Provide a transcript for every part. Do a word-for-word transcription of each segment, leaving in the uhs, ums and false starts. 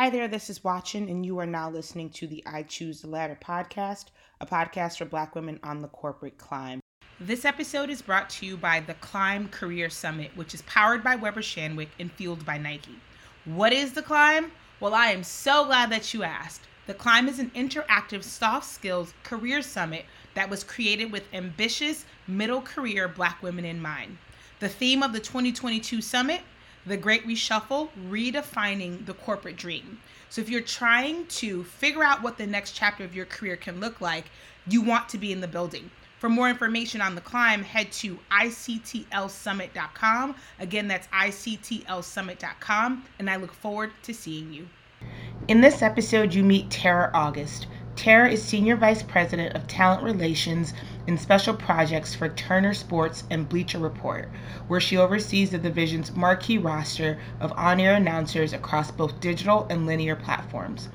Hi there, this is Wachin, and you are now listening to the I Choose the Ladder podcast, a podcast for Black women on the corporate climb. This episode is brought to you by the Climb Career Summit, which is powered by Weber Shanwick and fueled by Nike. What is the Climb? Well, I am so glad that you asked. The Climb is an interactive soft skills career summit that was created with ambitious middle career Black women in mind. The theme of the twenty twenty-two summit: The Great Reshuffle, Redefining the Corporate Dream. So if you're trying to figure out what the next chapter of your career can look like, you want to be in the building. For more information on The Climb, head to I C T L summit dot com. Again, that's I C T L summit dot com, and I look forward to seeing you. In this episode, you meet Tara August. Tara is Senior Vice President of Talent Relations and Special Projects for Turner Sports and Bleacher Report, where she oversees the division's marquee roster of on-air announcers across both digital and linear platforms.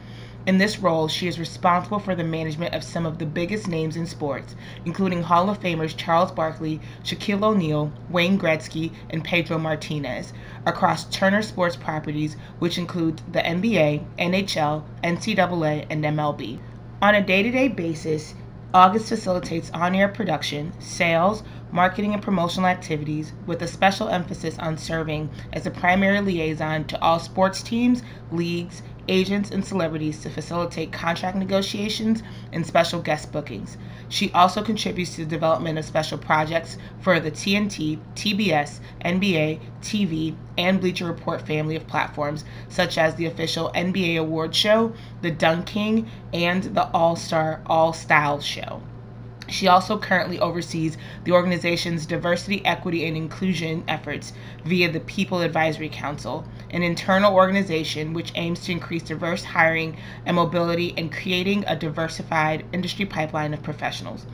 In this role, she is responsible for the management of some of the biggest names in sports, including Hall of Famers Charles Barkley, Shaquille O'Neal, Wayne Gretzky, and Pedro Martinez, across Turner Sports properties, which include the N B A, N H L, N C double A, and M L B. On a day-to-day basis, August facilitates on-air production, sales, marketing, and promotional activities with a special emphasis on serving as a primary liaison to all sports teams, leagues, agents, and celebrities to facilitate contract negotiations and special guest bookings. She also contributes to the development of special projects for the T N T, T B S, N B A, T V, and Bleacher Report family of platforms, such as the official N B A award show, the Dunking, and the All-Star, All-Styles Show. She also currently oversees the organization's diversity, equity, and inclusion efforts via the People Advisory Council, an internal organization which aims to increase diverse hiring and mobility and creating a diversified industry pipeline of professionals.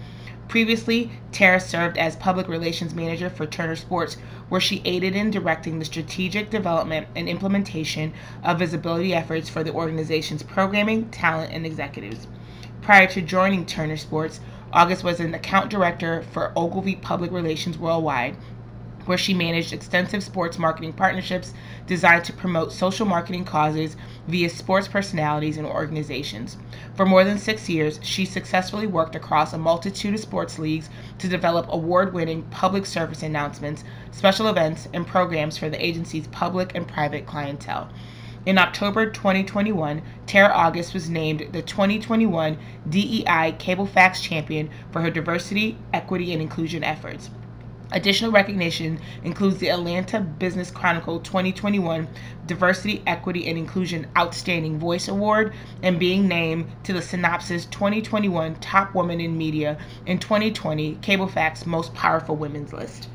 Previously, Tara served as Public Relations Manager for Turner Sports, where she aided in directing the strategic development and implementation of visibility efforts for the organization's programming, talent, and executives. Prior to joining Turner Sports, August was an account director for Ogilvy Public Relations Worldwide, where she managed extensive sports marketing partnerships designed to promote social marketing causes via sports personalities and organizations. For more than six years, she successfully worked across a multitude of sports leagues to develop award-winning public service announcements, special events, and programs for the agency's public and private clientele. In October twenty twenty-one, Tara August was named the twenty twenty-one D E I CableFax Champion for her diversity, equity, and inclusion efforts. Additional recognition includes the Atlanta Business Chronicle twenty twenty-one Diversity, Equity, and Inclusion Outstanding Voice Award, and being named to the Synopsys twenty twenty-one Top Woman in Media and twenty twenty CableFax Most Powerful Women's List.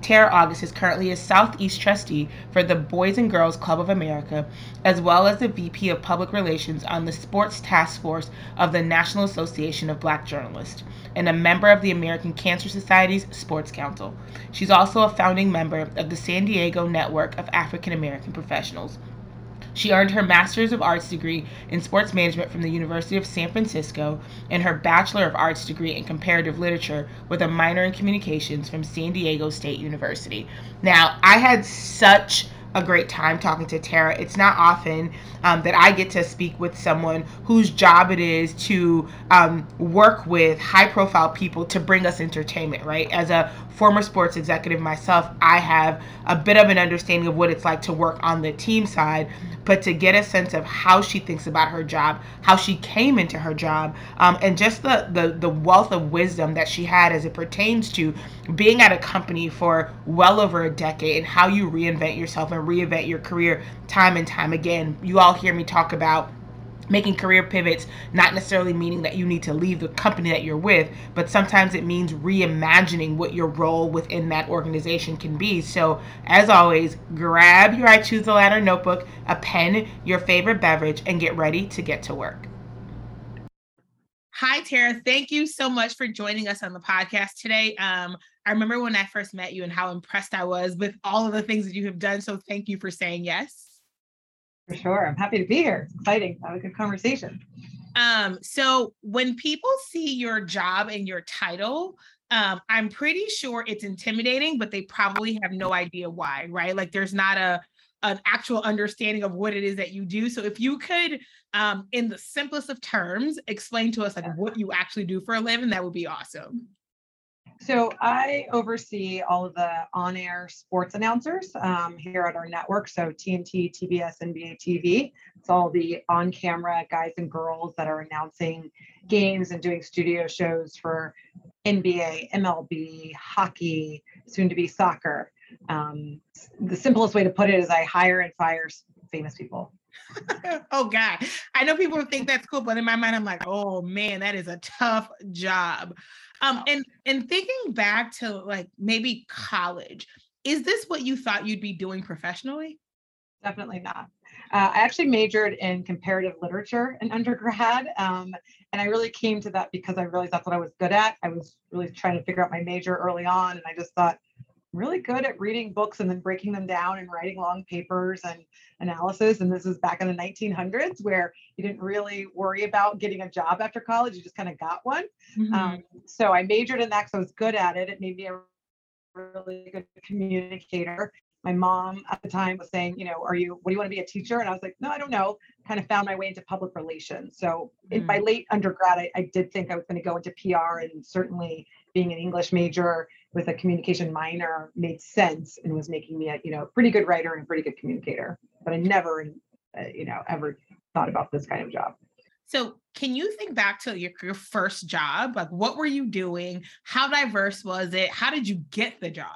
Tara August is currently a Southeast trustee for the Boys and Girls Club of America, as well as the V P of Public Relations on the Sports Task Force of the National Association of Black Journalists, and a member of the American Cancer Society's Sports Council. She's also a founding member of the San Diego Network of African American Professionals. She earned her Master's of Arts degree in Sports Management from the University of San Francisco and her Bachelor of Arts degree in Comparative Literature with a minor in Communications from San Diego State University. Now, I had such a great time talking to Tara. It's not often um, that I get to speak with someone whose job it is to um, work with high-profile people to bring us entertainment, right? As a former sports executive myself, I have a bit of an understanding of what it's like to work on the team side, but to get a sense of how she thinks about her job, how she came into her job, um, and just the, the, the wealth of wisdom that she had as it pertains to being at a company for well over a decade and how you reinvent yourself and reinvent your career time and time again. You all hear me talk about making career pivots, not necessarily meaning that you need to leave the company that you're with, but sometimes it means reimagining what your role within that organization can be. So as always, grab your I Choose the Ladder notebook, a pen, your favorite beverage, and get ready to get to work. Hi, Tara. Thank you so much for joining us on the podcast today. Um, I remember when I first met you and how impressed I was with all of the things that you have done. So thank you for saying yes. For sure. I'm happy to be here. It's exciting. Have a good conversation. Um, so when people see your job and your title, um, I'm pretty sure it's intimidating, but they probably have no idea why, right? Like there's not a an actual understanding of what it is that you do. So if you could, um, in the simplest of terms, explain to us like what you actually do for a living, that would be awesome. So I oversee all of the on-air sports announcers um, here at our network. So T N T, T B S, N B A T V. It's all the on-camera guys and girls that are announcing games and doing studio shows for N B A, M L B, hockey, soon to be soccer. Um, the simplest way to put it is I hire and fire famous people. Oh God. I know people think that's cool, but in my mind, I'm like, oh man, that is a tough job. Um, and, and thinking back to like maybe college, is this what you thought you'd be doing professionally? Definitely not. Uh, I actually majored in comparative literature in undergrad. Um, and I really came to that because I realized that's what I was good at. I was really trying to figure out my major early on. And I just thought, really good at reading books and then breaking them down and writing long papers and analysis. And this is back in the nineteen hundreds where you didn't really worry about getting a job after college. You just kind of got one. Mm-hmm. Um, so I majored in that because I was good at it. It made me a really good communicator. My mom at the time was saying, you know, are you, what do you want to be, a teacher? And I was like, no, I don't know. Kind of found my way into public relations. So mm-hmm. in my late undergrad, I, I did think I was going to go into P R, and certainly being an English major with a communication minor made sense and was making me a, you know, pretty good writer and pretty good communicator, but I never, uh, you know, ever thought about this kind of job. So can you think back to your, your first job? Like, what were you doing? How diverse was it? How did you get the job?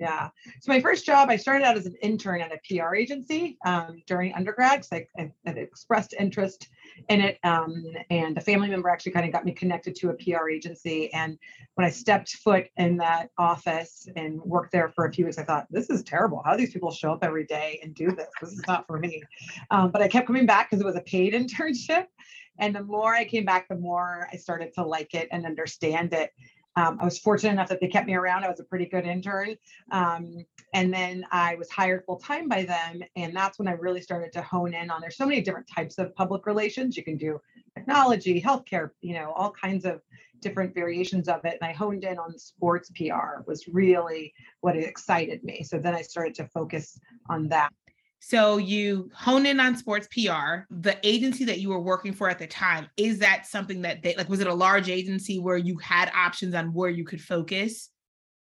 Yeah. So my first job, I started out as an intern at a P R agency um, during undergrad. So I, I, I expressed interest in it. Um, and a family member actually kind of got me connected to a P R agency. And when I stepped foot in that office and worked there for a few weeks, I thought, this is terrible. How do these people show up every day and do this? This is not for me. Um, but I kept coming back because it was a paid internship. And the more I came back, the more I started to like it and understand it. Um, I was fortunate enough that they kept me around. I was a pretty good intern. Um, and then I was hired full time by them. And that's when I really started to hone in on, there's so many different types of public relations. You can do technology, healthcare, you know, all kinds of different variations of it. And I honed in on sports P R was really what excited me. So then I started to focus on that. So you hone in on sports P R, the agency that you were working for at the time, is that something that they, like, was it a large agency where you had options on where you could focus?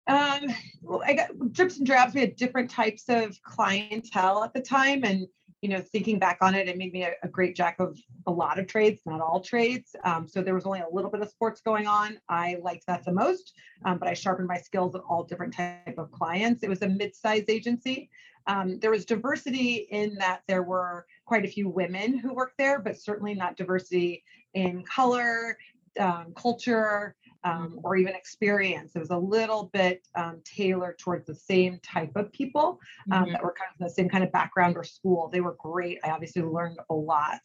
Um, well, I got drips and drabs. We had different types of clientele at the time. And, you know, thinking back on it, it made me a, a great jack of a lot of trades, not all trades. Um, so there was only a little bit of sports going on. I liked that the most, um, but I sharpened my skills at all different types of clients. It was a mid-sized agency. Um, there was diversity in that there were quite a few women who worked there, but certainly not diversity in color, um, culture, um, or even experience. It was a little bit um, tailored towards the same type of people um, mm-hmm. that were kind of from the same kind of background or school. They were great. I obviously learned a lot,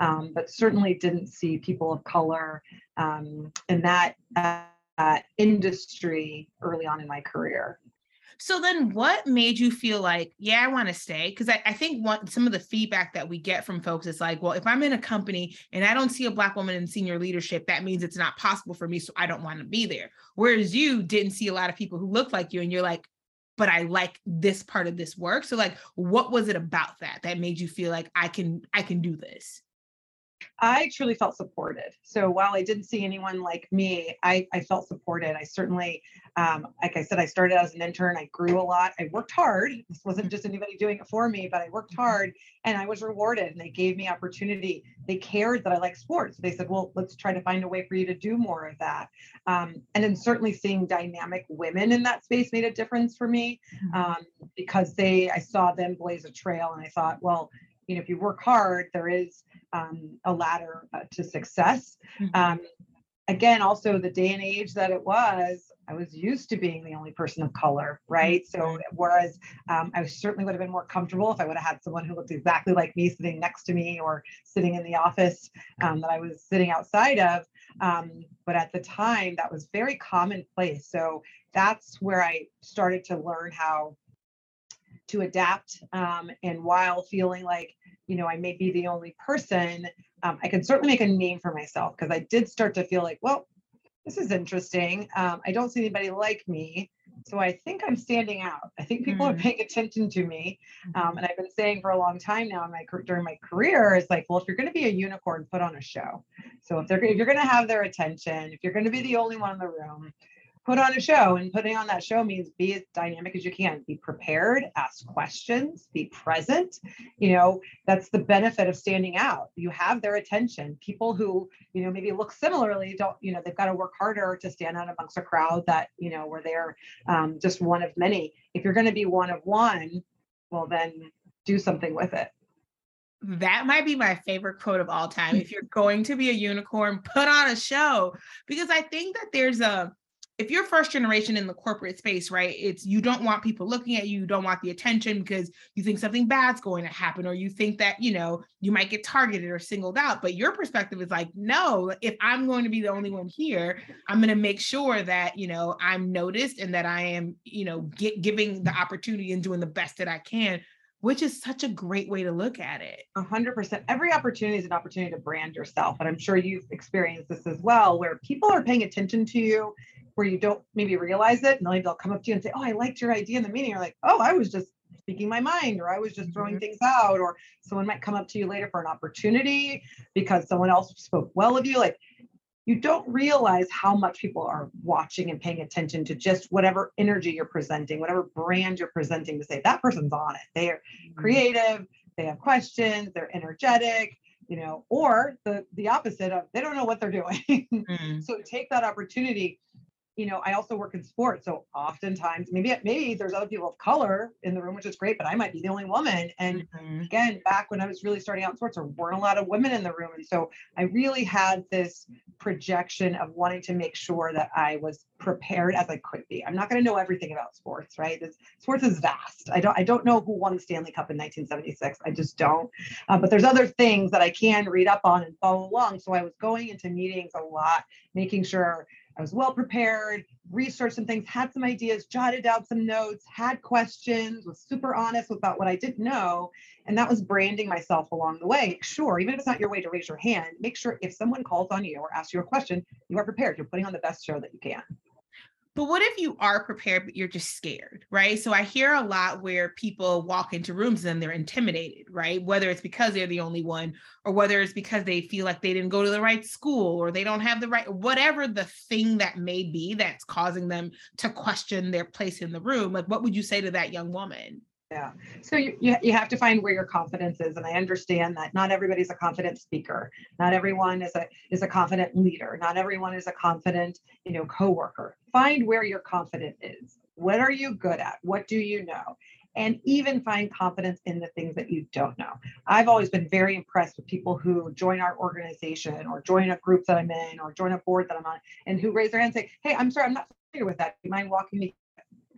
um, but certainly didn't see people of color um, in that uh, uh, industry early on in my career. So then what made you feel like, yeah, I want to stay? Because I, I think one, some of the feedback that we get from folks is like, well, if I'm in a company and I don't see a Black woman in senior leadership, that means it's not possible for me, so I don't want to be there. Whereas you didn't see a lot of people who look like you, and you're like, but I like this part of this work. So like, what was it about that that made you feel like I can I can do this? I truly felt supported. So while I didn't see anyone like me, I, I felt supported. I certainly, um, like I said, I started as an intern. I grew a lot. I worked hard. This wasn't just anybody doing it for me, but I worked hard and I was rewarded, and they gave me opportunity. They cared that I like sports. They said, well, let's try to find a way for you to do more of that. Um, and then certainly seeing dynamic women in that space made a difference for me um, because they, I saw them blaze a trail, and I thought, well, you know, if you work hard, there is um, a ladder uh, to success. Mm-hmm. Um, again, also the day and age that it was, I was used to being the only person of color, right? So whereas um, I certainly would have been more comfortable if I would have had someone who looked exactly like me sitting next to me or sitting in the office um, that I was sitting outside of. Um, but at the time, that was very commonplace. So that's where I started to learn how to adapt. Um, and while feeling like, you know, I may be the only person, um, I can certainly make a name for myself, because I did start to feel like, well, this is interesting. Um, I don't see anybody like me. So I think I'm standing out. I think people mm. are paying attention to me. Um, and I've been saying for a long time now in my during my career, it's like, well, if you're going to be a unicorn, put on a show. So if they're if you're going to have their attention, if you're going to be the only one in the room, put on a show. And putting on that show means be as dynamic as you can, be prepared, ask questions, be present. You know, that's the benefit of standing out. You have their attention. People who, you know, maybe look similarly, don't, you know, they've got to work harder to stand out amongst a crowd that, you know, where they're um, just one of many. If you're going to be one of one, well, then do something with it. That might be my favorite quote of all time. If you're going to be a unicorn, put on a show, because I think that there's a, if you're first generation in the corporate space, right, it's you don't want people looking at you, you don't want the attention because you think something bad's going to happen, or you think that, you know, you might get targeted or singled out. But your perspective is like, no, if I'm going to be the only one here, I'm going to make sure that, you know, I'm noticed and that I am, you know, get, giving the opportunity and doing the best that I can, which is such a great way to look at it. A hundred percent. Every opportunity is an opportunity to brand yourself. And I'm sure you've experienced this as well, where people are paying attention to you, where you don't maybe realize it. And maybe they'll come up to you and say, oh, I liked your idea in the meeting. You're like, oh, I was just speaking my mind, or I was just throwing mm-hmm. things out. Or someone might come up to you later for an opportunity because someone else spoke well of you. Like, you don't realize how much people are watching and paying attention to just whatever energy you're presenting, whatever brand you're presenting, to say that person's on it. They are creative. They have questions. They're energetic, you know, or the, the opposite of, they don't know what they're doing. Mm-hmm. So take that opportunity. You know, I also work in sports. So oftentimes maybe, maybe there's other people of color in the room, which is great, but I might be the only woman. And mm-hmm. again, back when I was really starting out in sports, there weren't a lot of women in the room. And so I really had this projection of wanting to make sure that I was prepared as I could be. I'm not going to know everything about sports, right? This, sports is vast. I don't, I don't know who won the Stanley Cup in nineteen seventy-six. I just don't. Uh, but there's other things that I can read up on and follow along. So I was going into meetings a lot, making sure I was well prepared, researched some things, had some ideas, jotted down some notes, had questions, was super honest about what I didn't know. And that was branding myself along the way. Sure, even if it's not your way to raise your hand, make sure if someone calls on you or asks you a question, you are prepared. You're putting on the best show that you can. But what if you are prepared, but you're just scared, right? So I hear a lot where people walk into rooms and they're intimidated, right? Whether it's because they're the only one, or whether it's because they feel like they didn't go to the right school, or they don't have the right, whatever the thing that may be that's causing them to question their place in the room. Like, what would you say to that young woman? Yeah. So you, you you have to find where your confidence is. And I understand that not everybody's a confident speaker. Not everyone is a is a confident leader. Not everyone is a confident, you know, coworker. Find where your confidence is. What are you good at? What do you know? And even find confidence in the things that you don't know. I've always been very impressed with people who join our organization or join a group that I'm in or join a board that I'm on and who raise their hand and say, hey, I'm sorry, I'm not familiar with that. Do you mind walking me?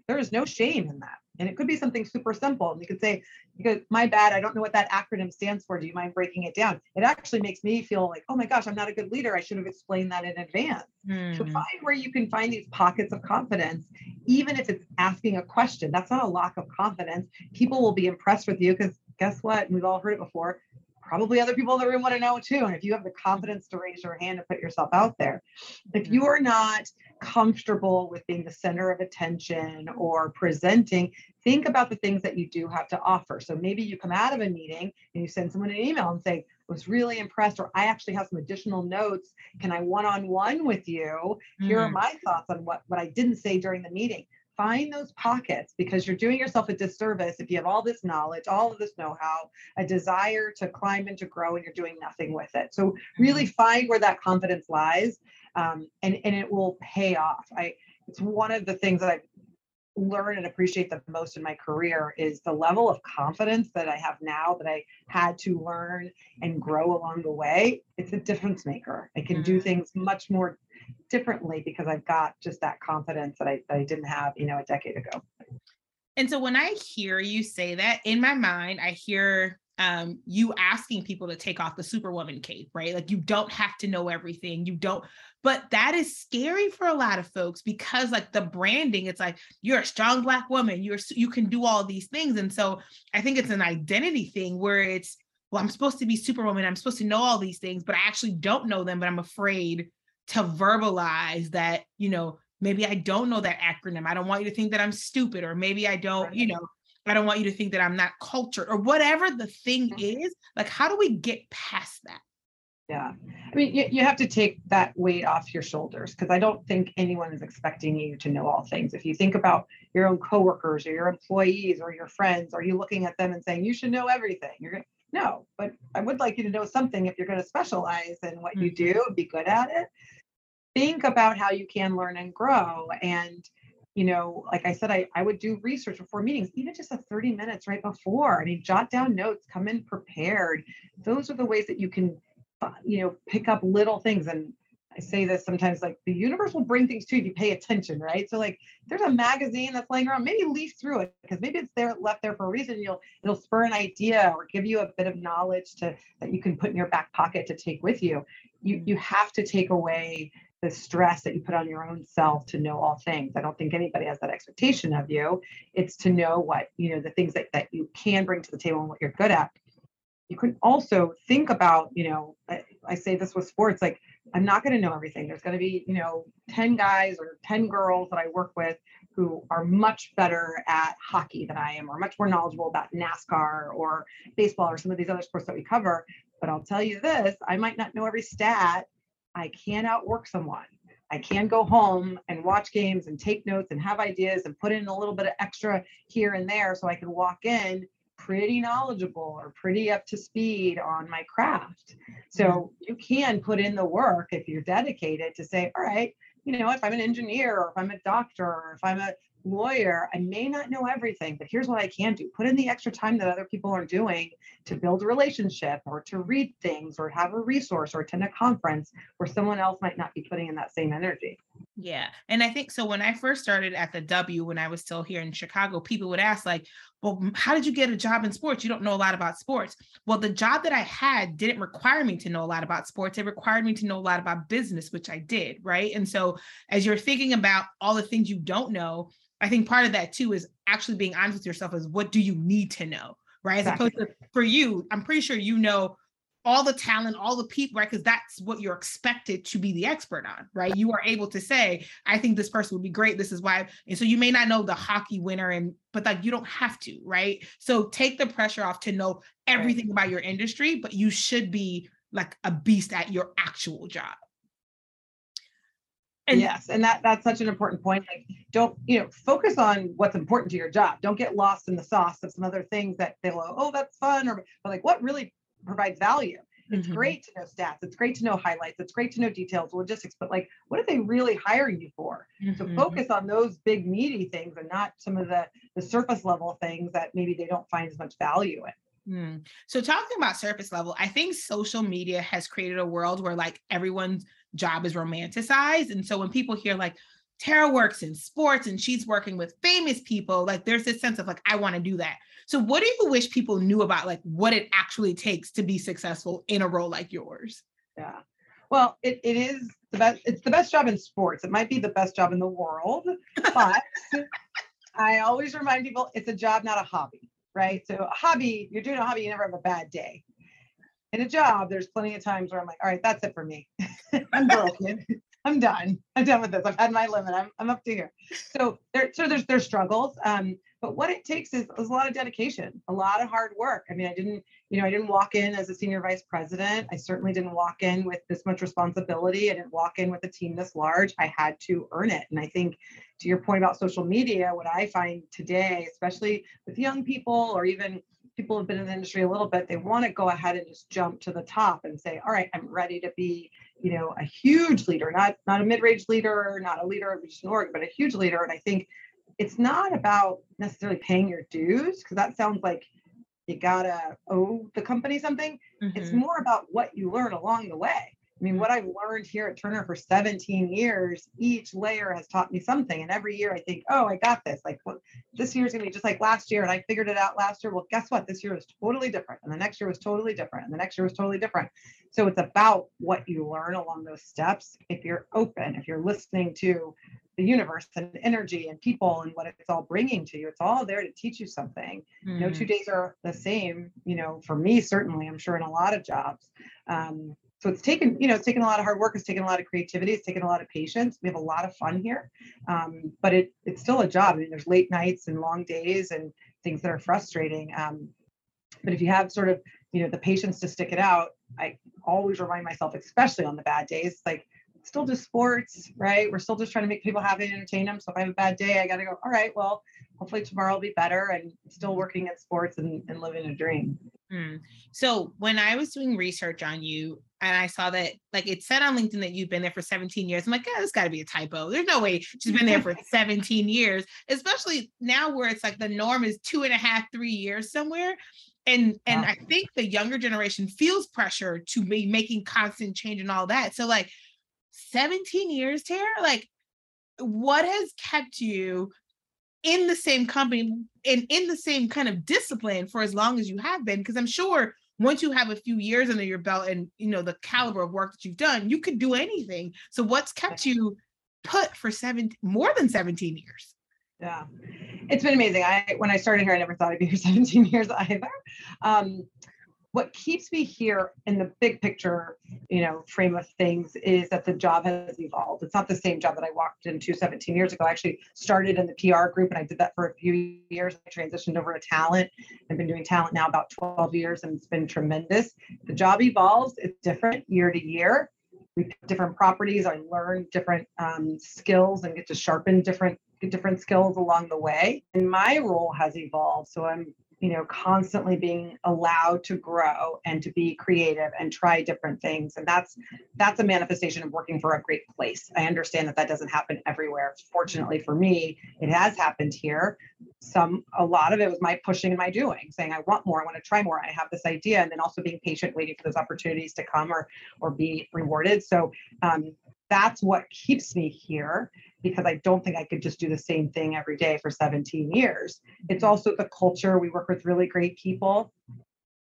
There is no shame in that. And it could be something super simple. And you could say, you could, my bad, I don't know what that acronym stands for. Do you mind breaking it down? It actually makes me feel like, oh my gosh, I'm not a good leader. I should have explained that in advance. Mm. So find where you can find these pockets of confidence, even if it's asking a question. That's not a lack of confidence. People will be impressed with you because guess what? And we've all heard it before. Probably other people in the room want to know too. And if you have the confidence to raise your hand and put yourself out there, if you are not comfortable with being the center of attention or presenting, think about the things that you do have to offer. So maybe you come out of a meeting and you send someone an email and say, I was really impressed, or I actually have some additional notes. Can I one-on-one with you? Here mm-hmm. are my thoughts on what, what I didn't say during the meeting. Find those pockets, because you're doing yourself a disservice if you have all this knowledge, all of this know-how, a desire to climb and to grow, and you're doing nothing with it. So really find where that confidence lies, um, and, and it will pay off. I It's one of the things that I've learned and appreciate the most in my career is the level of confidence that I have now that I had to learn and grow along the way. It's a difference maker. I can do things much more differently because I've got just that confidence that I, that I didn't have, you know, a decade ago. And so when I hear you say that, in my mind, I hear um, you asking people to take off the Superwoman cape, right? Like, you don't have to know everything. You don't, but that is scary for a lot of folks because, like, the branding, it's like, you're a strong Black woman, you're, you can do all these things. And so I think it's an identity thing where it's, well, I'm supposed to be Superwoman. I'm supposed to know all these things, but I actually don't know them, but I'm afraid to verbalize that, you know, Maybe I don't know that acronym. I don't want you to think that I'm stupid, or maybe I don't, right. you know, I don't want you to think that I'm not cultured, or whatever the thing is. Like, how do we get past that? Yeah. I mean, you, you have to take that weight off your shoulders, because I don't think anyone is expecting you to know all things. If you think about your own coworkers or your employees or your friends, are you looking at them and saying, you should know everything? You're going to, no, but I would like you to know something if you're going to specialize in what you do and be good at it. Think about how you can learn and grow. And, you know, like I said, I, I would do research before meetings, even just a thirty minutes right before. I mean, jot down notes, come in prepared. Those are the ways that you can, you know, pick up little things. And I say this sometimes, like, the universe will bring things to you if you pay attention, right? So like, there's a magazine that's laying around, maybe leaf through it, because maybe it's there, left there for a reason. You'll, it'll spur an idea or give you a bit of knowledge to that you can put in your back pocket to take with you. You, you have to take away the stress that you put on your own self to know all things. I don't think anybody has that expectation of you. It's to know what, you know, the things that, that you can bring to the table and what you're good at. You can also think about, you know, I, I say this with sports, like, I'm not going to know everything. There's going to be, you know, ten guys or ten girls that I work with who are much better at hockey than I am, or much more knowledgeable about NASCAR or baseball or some of these other sports that we cover. But I'll tell you this, I might not know every stat. I can outwork someone. I can go home and watch games and take notes and have ideas and put in a little bit of extra here and there, so I can walk in pretty knowledgeable or pretty up to speed on my craft. So you can put in the work if you're dedicated to say, all right, you know, if I'm an engineer, or if I'm a doctor, or if I'm a lawyer, I may not know everything, but here's what I can do. Put in the extra time that other people are doing to build a relationship, or to read things, or have a resource, or attend a conference where someone else might not be putting in that same energy. Yeah. And I think so when I first started at the W, when I was still here in Chicago, people would ask, like, well, how did you get a job in sports? You don't know a lot about sports. Well, the job that I had didn't require me to know a lot about sports. It required me to know a lot about business, which I did. Right. And so as you're thinking about all the things you don't know, I think part of that too is actually being honest with yourself is, what do you need to know, right? As exactly. opposed to, for you, I'm pretty sure you know all the talent, all the people, right? Because that's what you're expected to be the expert on, right? You are able to say, I think this person would be great. This is why. And so you may not know the hockey winner, and but like, you don't have to, right? So take the pressure off to know everything right. about your industry, but you should be like a beast at your actual job. And yes. And that, that's such an important point. Like, don't, you know, focus on what's important to your job. Don't get lost in the sauce of some other things that they'll, oh, that's fun. Or but like, what really provides value? It's mm-hmm. great to know stats. It's great to know highlights. It's great to know details, logistics, but like, what are they really hiring you for? Mm-hmm. So focus on those big meaty things, and not some of the, the surface level things that maybe they don't find as much value in. Mm. So talking about surface level, I think social media has created a world where like everyone's job is romanticized. And so when people hear like Tara works in sports and she's working with famous people, like there's this sense of like, I want to do that. So what do you wish people knew about like what it actually takes to be successful in a role like yours? Yeah, well, it it is the best. It's the best job in sports. It might be the best job in the world, but I always remind people it's a job, not a hobby. Right. So a hobby, you're doing a hobby, you never have a bad day. In a job, there's plenty of times where I'm like, all right, that's it for me. I'm broken. I'm done. I'm done with this. I've had my limit. I'm I'm up to here. So there, so there's there's struggles. Um, but what it takes is, is a lot of dedication, a lot of hard work. I mean, I didn't, you know, I didn't walk in as a senior vice president. I certainly didn't walk in with this much responsibility. I didn't walk in with a team this large. I had to earn it. And I think to your point about social media, what I find today, especially with young people, or even people who've been in the industry a little bit, they want to go ahead and just jump to the top and say, all right, I'm ready to be, you know, a huge leader, not, not a mid-range leader, not a leader of just an org, but a huge leader. And I think it's not about necessarily paying your dues, because that sounds like you gotta owe the company something. Mm-hmm. It's more about what you learn along the way. I mean, what I've learned here at Turner for seventeen years, each layer has taught me something. And every year I think, oh, I got this. Like, well, this year's gonna be just like last year, and I figured it out last year. Well, guess what? This year was totally different. And the next year was totally different. And the next year was totally different. So it's about what you learn along those steps. If you're open, if you're listening to the universe and energy and people and what it's all bringing to you, it's all there to teach you something. Mm. No two days are the same, you know, for me, certainly, I'm sure in a lot of jobs. Um, So it's taken, you know, it's taken a lot of hard work. It's taken a lot of creativity. It's taken a lot of patience. We have a lot of fun here, um, but it it's still a job. I mean, there's late nights and long days and things that are frustrating. Um, but if you have sort of, you know, the patience to stick it out, I always remind myself, especially on the bad days, like, still do sports, right? We're still just trying to make people happy and entertain them. So if I have a bad day, I got to go, all right, well, hopefully tomorrow will be better, and still working at sports and, and living a dream. Mm. So when I was doing research on you and I saw that, like, it said on LinkedIn that you've been there for seventeen years. I'm like, oh, this got to be a typo. There's no way she's been there for seventeen years, especially now where it's like the norm is two and a half, three years somewhere. And and wow. I think the younger generation feels pressure to be making constant change and all that. So like, seventeen years, Tara, like, what has kept you in the same company and in the same kind of discipline for as long as you have been? Because I'm sure once you have a few years under your belt and, you know, the caliber of work that you've done, you could do anything. So what's kept you put for seven, more than seventeen years? Yeah, it's been amazing. I, when I started here, I never thought I'd be here seventeen years either. Um, What keeps me here in the big picture, you know, frame of things is that the job has evolved. It's not the same job that I walked into seventeen years ago. I actually started in the P R group and I did that for a few years. I transitioned over to talent. I've been doing talent now about twelve years and it's been tremendous. The job evolves. It's different year to year. We pick different properties. I learn different um, skills and get to sharpen different, different skills along the way. And my role has evolved. So I'm you know, constantly being allowed to grow and to be creative and try different things. And that's, that's a manifestation of working for a great place. I understand that that doesn't happen everywhere. Fortunately for me, it has happened here. Some, a lot of it was my pushing and my doing, saying, I want more, I want to try more. I have this idea. And then also being patient, waiting for those opportunities to come or, or be rewarded. So, um, that's what keeps me here, because I don't think I could just do the same thing every day for seventeen years. It's also the culture. We work with really great people.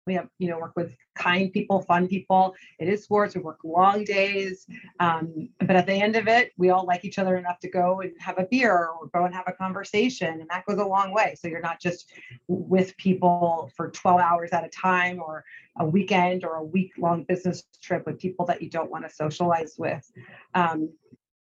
We have, you know, work with kind people, fun people. It is sports. We work long days. Um, but at the end of it, we all like each other enough to go and have a beer or go and have a conversation. And that goes a long way. So you're not just with people for twelve hours at a time or a weekend or a week long business trip with people that you don't want to socialize with. Um,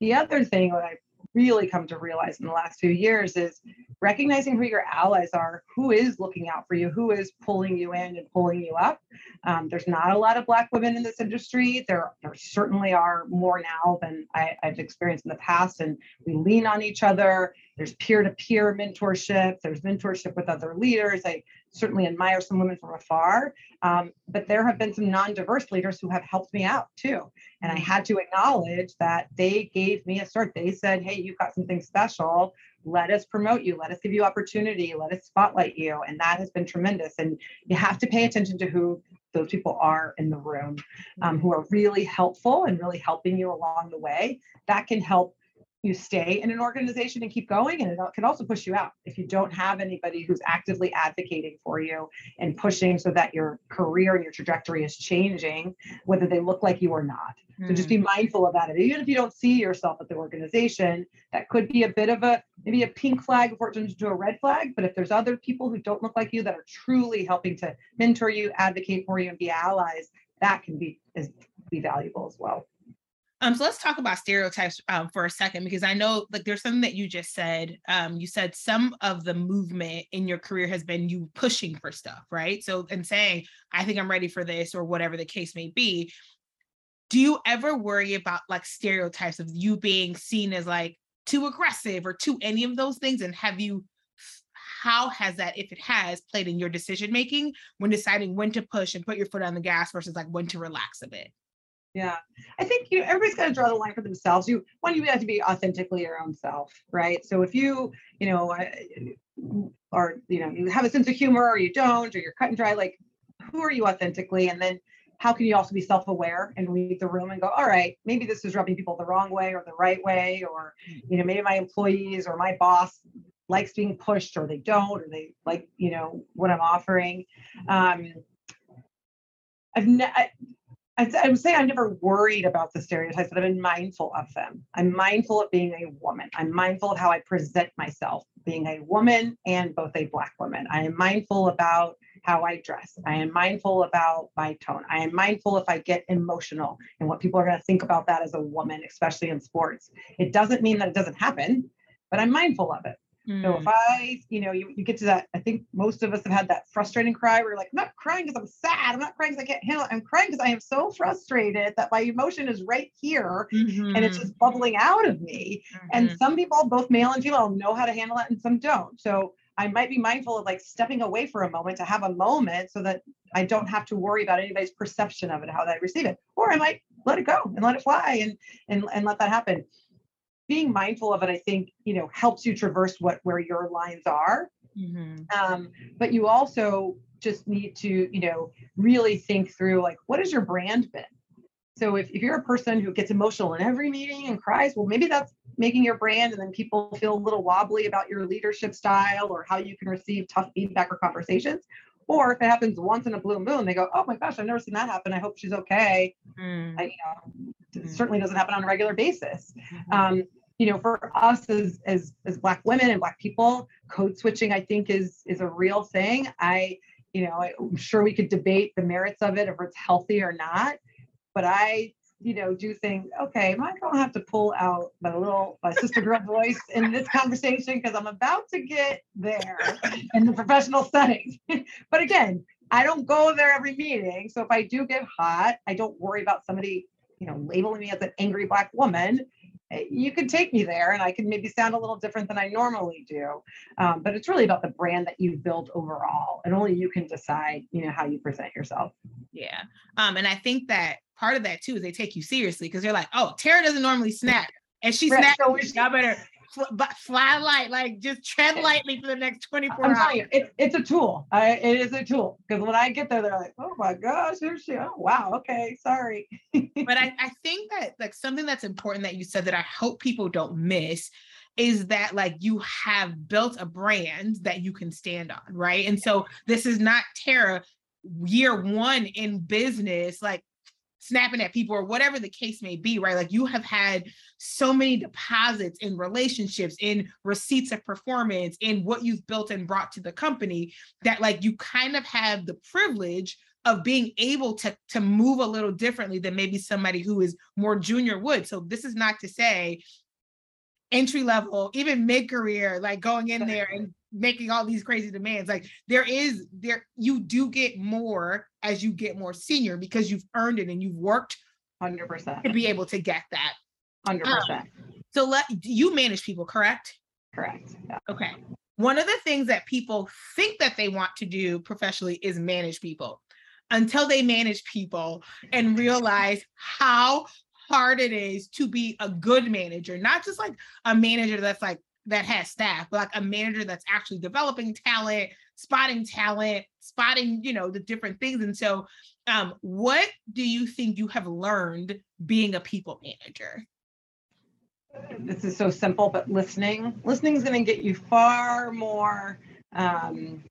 the other thing that I really come to realize in the last few years is recognizing who your allies are, who is looking out for you, who is pulling you in and pulling you up. Um, there's not a lot of Black women in this industry. There, there certainly are more now than I, I've experienced in the past. And we lean on each other. There's peer-to-peer mentorship. There's mentorship with other leaders. I certainly admire some women from afar, um, but there have been some non-diverse leaders who have helped me out too. And I had to acknowledge that they gave me a start. They said, hey, you've got something special. Let us promote you. Let us give you opportunity. Let us spotlight you. And that has been tremendous. And you have to pay attention to who those people are in the room, um, who are really helpful and really helping you along the way. That can help you stay in an organization and keep going, and it can also push you out if you don't have anybody who's actively advocating for you and pushing so that your career and your trajectory is changing, whether they look like you or not. Mm. So just be mindful of that. Even if you don't see yourself at the organization, that could be a bit of a, maybe a pink flag before it turns into a red flag. But if there's other people who don't look like you that are truly helping to mentor you, advocate for you, and be allies, that can be, is, be valuable as well. Um, so let's talk about stereotypes um, for a second, because I know, like, there's something that you just said. Um, you said some of the movement in your career has been you pushing for stuff, right? So, and saying, I think I'm ready for this, or whatever the case may be. Do you ever worry about, like, stereotypes of you being seen as, like, too aggressive or too any of those things? And have you, how has that, if it has, played in your decision-making when deciding when to push and put your foot on the gas versus, like, when to relax a bit? Yeah, I think, you know, everybody's got to draw the line for themselves. You, one, you have to be authentically your own self, right? So if you, you know, or, you know, you have a sense of humor or you don't, or you're cut and dry, like, who are you authentically? And then how can you also be self-aware and read the room and go, all right, maybe this is rubbing people the wrong way or the right way, or, you know, maybe my employees or my boss likes being pushed, or they don't, or they like, you know, what I'm offering. Um, I've never... I, I would say I'm never worried about the stereotypes, but I've been mindful of them. I'm mindful of being a woman. I'm mindful of how I present myself, being a woman and both a Black woman. I am mindful about how I dress. I am mindful about my tone. I am mindful if I get emotional and what people are going to think about that as a woman, especially in sports. It doesn't mean that it doesn't happen, but I'm mindful of it. Mm. So if I, you know, you, you get to that, I think most of us have had that frustrating cry where you're like, I'm not crying because I'm sad. I'm not crying because I can't handle it. I'm crying because I am so frustrated that my emotion is right here mm-hmm. and it's just bubbling out of me. Mm-hmm. And some people, both male and female, know how to handle it and some don't. So I might be mindful of like stepping away for a moment to have a moment so that I don't have to worry about anybody's perception of it, how they receive it. Or I might let it go and let it fly and and, and let that happen. Being mindful of it, I think, you know, helps you traverse what, where your lines are. Mm-hmm. Um, but you also just need to, you know, really think through like, what has your brand been? So if, if you're a person who gets emotional in every meeting and cries, well, maybe that's making your brand. And then people feel a little wobbly about your leadership style or how you can receive tough feedback or conversations. Or if it happens once in a blue moon, they go, oh my gosh, I've never seen that happen. I hope she's okay. Mm. I, you know, mm. It certainly doesn't happen on a regular basis. Mm-hmm. Um, you know, for us as, as, as Black women and Black people, code switching, I think is, is a real thing. I, you know, I'm sure we could debate the merits of it, if it's healthy or not, but I, you know, do think, okay, I don't have to pull out my little my sister girl voice in this conversation because I'm about to get there in the professional setting. But again, I don't go there every meeting. So if I do get hot, I don't worry about somebody, you know, labeling me as an angry Black woman. You can take me there and I can maybe sound a little different than I normally do. Um, but it's really about the brand that you build overall, and only you can decide, you know, how you present yourself. Yeah. Um, and I think that part of that too, is they take you seriously because they're like, oh, Tara doesn't normally snap. And she right. snaps, so y'all better fly, fly light, like just tread lightly for the next twenty-four hours. I'm telling you, it, it's a tool. I, it is a tool. Because when I get there, they're like, oh my gosh, here she, oh wow, okay, sorry. But I, I think that like something that's important that you said that I hope people don't miss is that like you have built a brand that you can stand on, right? And so this is not Tara year one in business, like snapping at people or whatever the case may be, right? Like you have had so many deposits in relationships, in receipts of performance, in what you've built and brought to the company that like you kind of have the privilege of being able to, to move a little differently than maybe somebody who is more junior would. So this is not to say entry level, even mid-career, like going in there and making all these crazy demands. Like there is there, you do get more as you get more senior because you've earned it and you've worked one hundred percent to be able to get that. one hundred percent. Um, so let you manage people, correct? Correct. Yeah. Okay. One of the things that people think that they want to do professionally is manage people until they manage people and realize how hard it is to be a good manager, not just like a manager that's like, that has staff, but like a manager that's actually developing talent, spotting talent, spotting, you know, the different things. And so um, what do you think you have learned being a people manager? This is so simple, but listening, listening is going to get you far more um,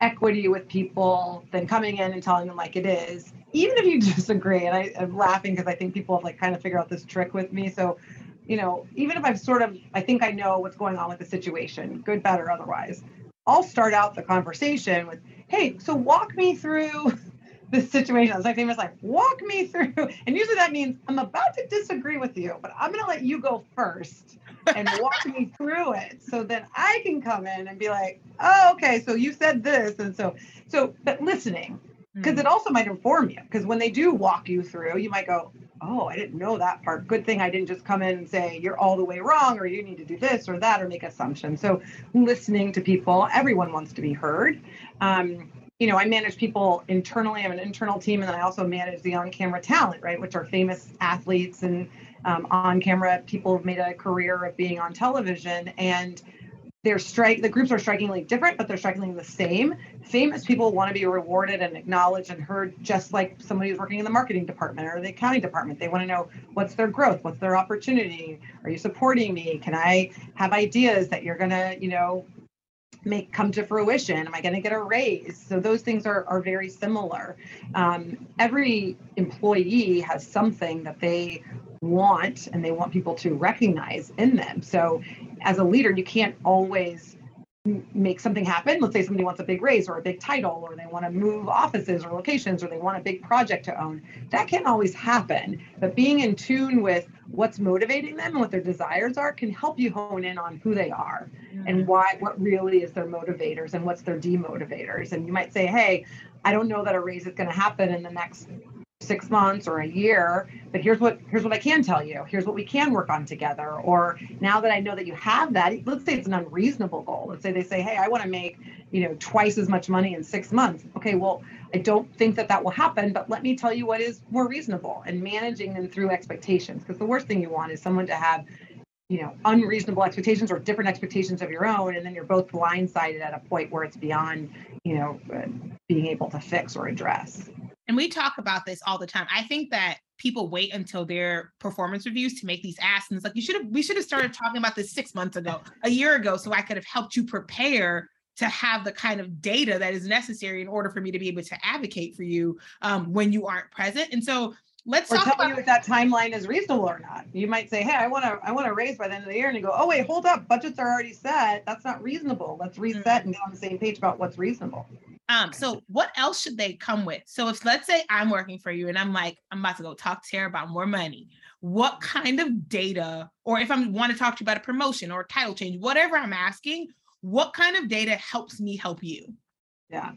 equity with people than coming in and telling them like it is, even if you disagree. And I, I'm laughing because I think people have like kind of figured out this trick with me. So you know, even if I've sort of, I think I know what's going on with the situation, good, bad, or otherwise, I'll start out the conversation with, hey, so walk me through this situation. I was like, famous, like, walk me through. And usually that means I'm about to disagree with you, but I'm going to let you go first and walk me through it so that I can come in and be like, oh, okay, so you said this. And so, so, but listening, because it also might inform you, because when they do walk you through, you might go, oh, I didn't know that part. Good thing I didn't just come in and say, you're all the way wrong, or you need to do this or that, or make assumptions. So listening to people, everyone wants to be heard. Um, you know, I manage people internally. I have an internal team, and then I also manage the on-camera talent, right, which are famous athletes and um, on-camera people who've made a career of being on television. And They're strike, the groups are strikingly different, but they're strikingly the same. Famous people want to be rewarded and acknowledged and heard, just like somebody who's working in the marketing department or the accounting department. They want to know what's their growth, what's their opportunity. Are you supporting me? Can I have ideas that you're going to, you know, make come to fruition? Am I going to get a raise? So those things are, are very similar. Um, every employee has something that they want and they want people to recognize in them. So as a leader, you can't always make something happen. Let's say somebody wants a big raise or a big title, or they want to move offices or locations, or they want a big project to own. That can't always happen, but being in tune with what's motivating them and what their desires are can help you hone in on who they are yeah. and why, what really is their motivators and what's their demotivators. And you might say, hey, I don't know that a raise is going to happen in the next six months or a year, but here's what here's what I can tell you. Here's what we can work on together. Or now that I know that you have that, let's say it's an unreasonable goal. Let's say they say, hey, I want to make, you know, twice as much money in six months. Okay, well, I don't think that that will happen, but let me tell you what is more reasonable, and managing them through expectations. Because the worst thing you want is someone to have, you know, unreasonable expectations or different expectations of your own. And then you're both blindsided at a point where it's beyond, you know, being able to fix or address. And we talk about this all the time. I think that people wait until their performance reviews to make these asks. And it's like, you should have, we should have started talking about this six months ago, a year ago, so I could have helped you prepare to have the kind of data that is necessary in order for me to be able to advocate for you um, when you aren't present. And so let's or talk tell about you if that timeline is reasonable or not. You might say, hey, I want to, I want to raise by the end of the year. And you go, oh, wait, hold up. Budgets are already set. That's not reasonable. Let's reset mm-hmm. and get on the same page about what's reasonable. Um, so what else should they come with? So if, let's say I'm working for you and I'm like, I'm about to go talk to Tara about more money. What kind of data, or if I want to talk to you about a promotion or a title change, whatever I'm asking, what kind of data helps me help you? Yeah.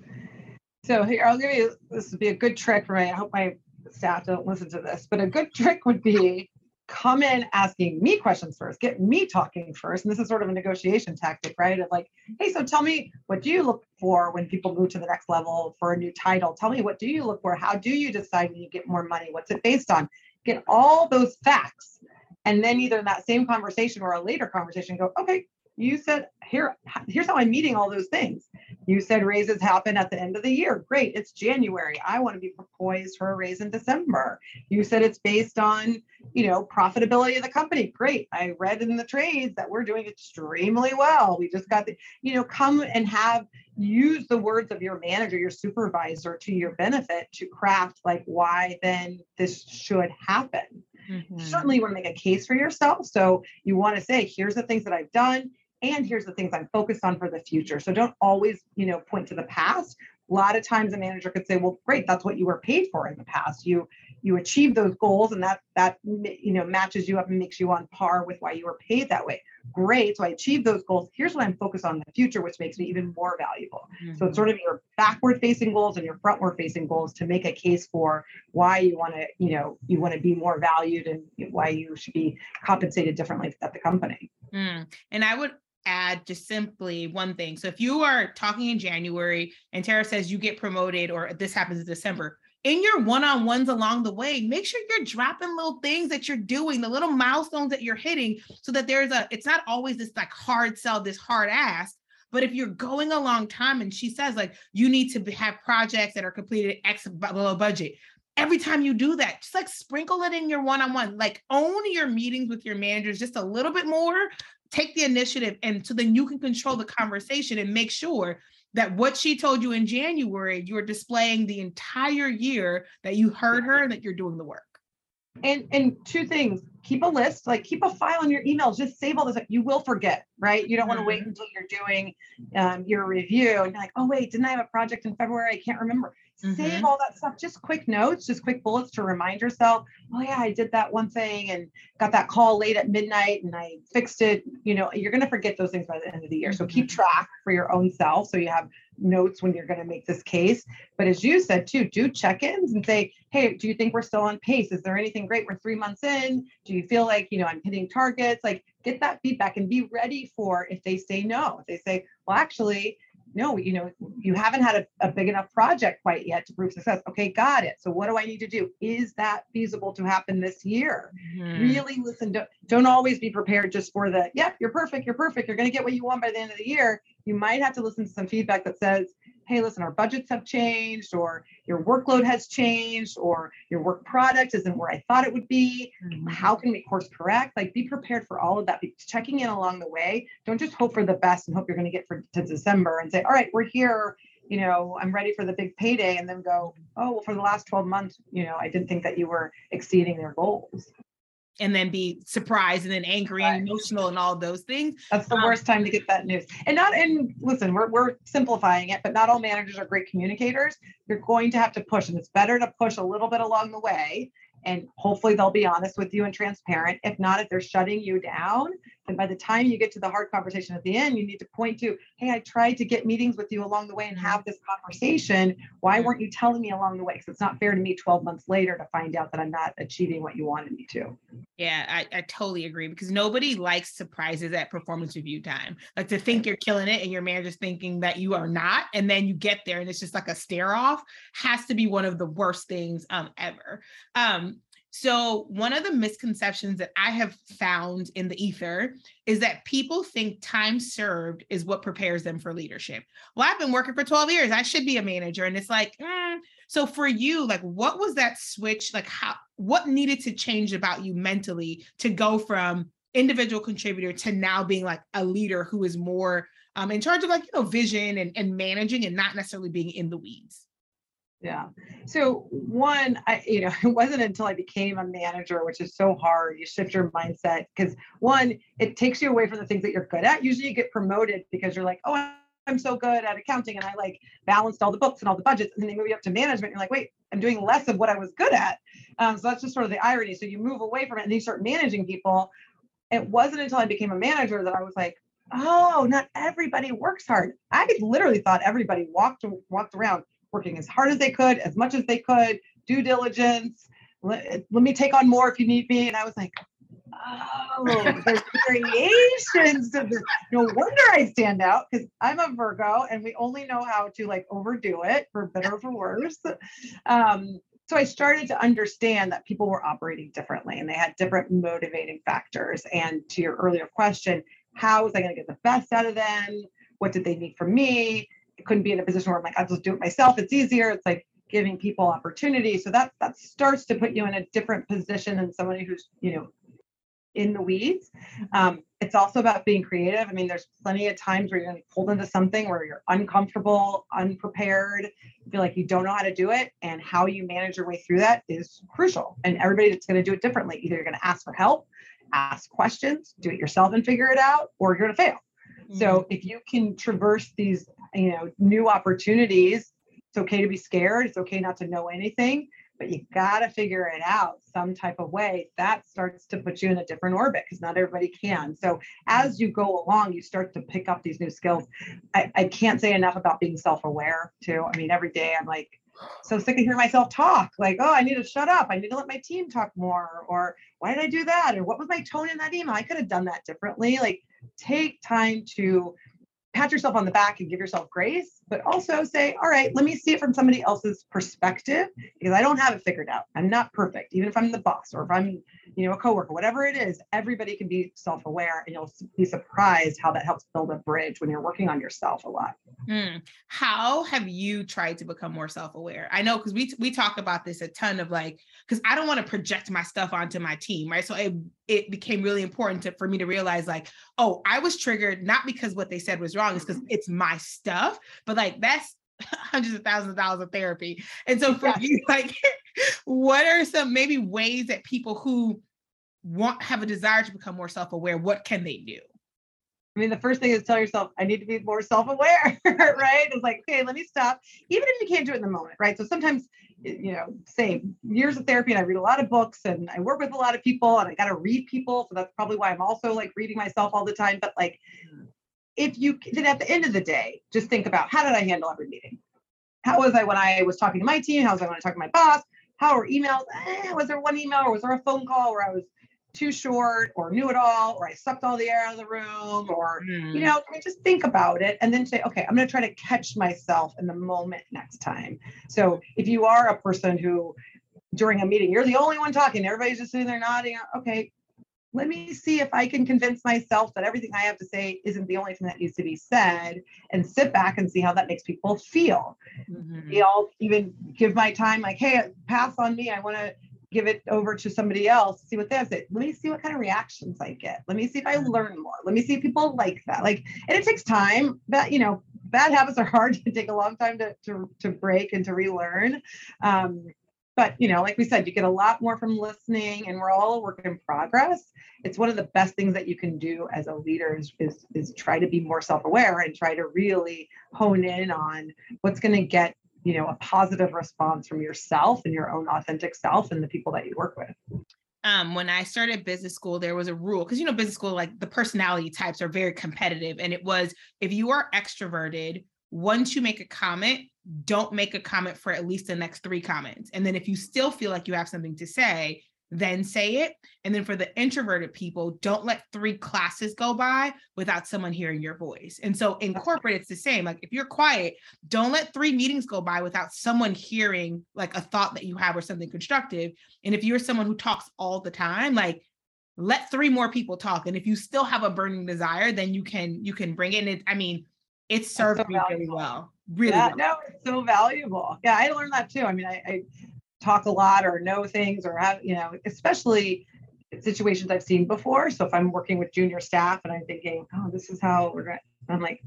So here, I'll give you, this would be a good trick for me. I hope my staff don't listen to this, but a good trick would be come in asking me questions first, get me talking first. And this is sort of a negotiation tactic, right? Of like, hey, so tell me, what do you look for when people move to the next level for a new title? Tell me, what do you look for? How do you decide when you get more money? What's it based on? Get all those facts. And then either in that same conversation or a later conversation, go, okay, you said, here, here's how I'm meeting all those things. You said raises happen at the end of the year. Great, it's January. I want to be poised for a raise in December. You said it's based on, you know, profitability of the company. Great, I read in the trades that we're doing extremely well. We just got the, you know, come and have, use the words of your manager, your supervisor to your benefit to craft like why then this should happen. Mm-hmm. Certainly you want to make a case for yourself. So you want to say, here's the things that I've done, and here's the things I'm focused on for the future. So don't always, you know, point to the past. A lot of times a manager could say, well, great, that's what you were paid for in the past. You, you achieved those goals, and that, that, you know, matches you up and makes you on par with why you were paid that way. Great. So I achieved those goals. Here's what I'm focused on in the future, which makes me even more valuable. Mm-hmm. So it's sort of your backward facing goals and your frontward facing goals to make a case for why you want to, you know, you want to be more valued and why you should be compensated differently at the company. Mm. And I would add just simply one thing. So if you are talking in January and Tara says you get promoted or this happens in December, in your one-on-ones along the way, make sure you're dropping little things that you're doing, the little milestones that you're hitting, so that there's a, it's not always this like hard sell, this hard ask. But if you're going a long time and she says like, you need to have projects that are completed X below budget, every time you do that, just like sprinkle it in your one-on-one, like own your meetings with your managers just a little bit more, take the initiative. And so then you can control the conversation and make sure that what she told you in January, you're displaying the entire year that you heard her and that you're doing the work. And and two things, keep a list, like keep a file on your emails, just save all this. You will forget, right? You don't want to wait until you're doing um, your review and like, oh wait, didn't I have a project in February? I can't remember. Mm-hmm. Save all that stuff, just quick notes, just quick bullets to remind yourself, oh yeah, I did that one thing and got that call late at midnight and I fixed it. You know, you're going to forget those things by the end of the year. So mm-hmm. keep track for your own self. So you have notes when you're going to make this case. But as you said too, do check-ins and say, hey, do you think we're still on pace? Is there anything great? We're three months in. Do you feel like, you know, I'm hitting targets? Like get that feedback and be ready for if they say no, if they say, well, actually, no, you know, you haven't had a, a big enough project quite yet to prove success. Okay, got it. So what do I need to do? Is that feasible to happen this year? Mm-hmm. Really listen, don't, don't always be prepared just for the, yeah, you're perfect, you're perfect. You're going to get what you want by the end of the year. You might have to listen to some feedback that says, hey, listen, our budgets have changed, or your workload has changed, or your work product isn't where I thought it would be. Mm-hmm. How can we course correct? Like be prepared for all of that. Be checking in along the way. Don't just hope for the best and hope you're going to get for, to December and say, all right, we're here. You know, I'm ready for the big payday, and then go, oh, well, for the last twelve months, you know, I didn't think that you were exceeding their goals. and then be surprised and then angry right. and emotional and all those things. That's the um, worst time to get that news. And not and listen, we're we're simplifying it, but not all managers are great communicators. You're going to have to push, and it's better to push a little bit along the way. And hopefully they'll be honest with you and transparent. If not, if they're shutting you down, then by the time you get to the hard conversation at the end, you need to point to, hey, I tried to get meetings with you along the way and have this conversation. Why weren't you telling me along the way? Because it's not fair to me twelve months later to find out that I'm not achieving what you wanted me to. Yeah, I, I totally agree, because nobody likes surprises at performance review time. Like to think you're killing it and your manager's thinking that you are not. And then you get there and it's just like a stare off. Has to be one of the worst things um, ever. Um, So one of the misconceptions that I have found in the ether is that people think time served is what prepares them for leadership. Well, I've been working for twelve years. I should be a manager. And it's like, mm. So for you, like, what was that switch? Like how, what needed to change about you mentally to go from individual contributor to now being like a leader who is more um, in charge of like, you know, vision and, and managing and not necessarily being in the weeds? Yeah. So one, I, you know, it wasn't until I became a manager, which is so hard. You shift your mindset because one, it takes you away from the things that you're good at. Usually you get promoted because you're like, oh, I'm so good at accounting and I like balanced all the books and all the budgets. And then they move you up to management. And you're like, wait, I'm doing less of what I was good at. Um, so that's just sort of the irony. So you move away from it and you start managing people. It wasn't until I became a manager that I was like, oh, not everybody works hard. I literally thought everybody walked walked around working as hard as they could, as much as they could, due diligence, let, let me take on more if you need me. And I was like, oh, there's variations to this. No wonder I stand out because I'm a Virgo and we only know how to like overdo it for better or for worse. Um, so I started to understand that people were operating differently and they had different motivating factors. And to your earlier question, how was I going to get the best out of them? What did they need from me? It couldn't be in a position where I'm like, I'll just do it myself. It's easier. It's like giving people opportunity. So that that starts to put you in a different position than somebody who's, you know, in the weeds. Um, it's also about being creative. I mean, there's plenty of times where you're going to be pulled into something where you're uncomfortable, unprepared, feel like you don't know how to do it. And how you manage your way through that is crucial. And everybody's going to do it differently. Either you're going to ask for help, ask questions, do it yourself and figure it out, or you're going to fail. Mm-hmm. So if you can traverse these, you know, new opportunities, it's okay to be scared. It's okay not to know anything, but you got to figure it out some type of way. That starts to put you in a different orbit because not everybody can. So as you go along, you start to pick up these new skills. I, I can't say enough about being self-aware too. I mean, every day I'm like, so sick of hearing myself talk like, oh, I need to shut up. I need to let my team talk more, or why did I do that? Or what was my tone in that email? I could have done that differently. Like take time to pat yourself on the back and give yourself grace, but also say, all right, let me see it from somebody else's perspective because I don't have it figured out. I'm not perfect. Even if I'm the boss or if I'm, you know, a coworker, whatever it is, everybody can be self-aware and you'll be surprised how that helps build a bridge when you're working on yourself a lot. Mm. How have you tried to become more self-aware? I know, cause we, we talk about this a ton of like, cause I don't want to project my stuff onto my team. Right. So it, it became really important to, for me to realize like, oh, I was triggered, not because what they said was wrong, it's because it's my stuff, but like that's hundreds of thousands of dollars of therapy. And so for you, like, what are some maybe ways that people who want, have a desire to become more self-aware, what can they do? I mean, the first thing is tell yourself, I need to be more self-aware, right? It's like, okay, let me stop. Even if you can't do it in the moment, right? So sometimes, you know, say years of therapy and I read a lot of books and I work with a lot of people and I got to read people. So that's probably why I'm also like reading myself all the time. But like, if you then at the end of the day, just think about how did I handle every meeting? How was I when I was talking to my team? How was I when I talked to my boss? How were emails? Eh, was there one email or was there a phone call where I was too short or knew it all, or I sucked all the air out of the room, or, mm. you know, I just think about it and then say, okay, I'm going to try to catch myself in the moment next time. So if you are a person who during a meeting, you're the only one talking, everybody's just sitting there nodding. Okay. Let me see if I can convince myself that everything I have to say isn't the only thing that needs to be said, and sit back and see how that makes people feel. Mm-hmm. You know, I'll even give my time, like, hey, pass on me. I want to give it over to somebody else, see what they have to say. Let me see what kind of reactions I get. Let me see if I learn more. Let me see if people like that. Like, and it takes time, but you know, bad habits are hard to take a long time to, to, to break and to relearn. Um, But, you know, like we said, you get a lot more from listening, and we're all a work in progress. It's one of the best things that you can do as a leader is, is, is try to be more self-aware and try to really hone in on what's going to get, you know, a positive response from yourself and your own authentic self and the people that you work with. Um, when I started business school, there was a rule, because, you know, business school, like the personality types are very competitive. And it was, if you are extroverted, once you make a comment, don't make a comment for at least the next three comments. And then if you still feel like you have something to say, then say it. And then for the introverted people, don't let three classes go by without someone hearing your voice. And so in corporate, it's the same. Like if you're quiet, don't let three meetings go by without someone hearing like a thought that you have or something constructive. And if you're someone who talks all the time, like let three more people talk. And if you still have a burning desire, then you can, you can bring it. And it, I mean, it served so me really well. Really? Yeah, well. No, it's so valuable. Yeah, I learned that too. I mean, I, I talk a lot or know things or have, you know, especially situations I've seen before. So if I'm working with junior staff and I'm thinking, oh, this is how we're going to, I'm like,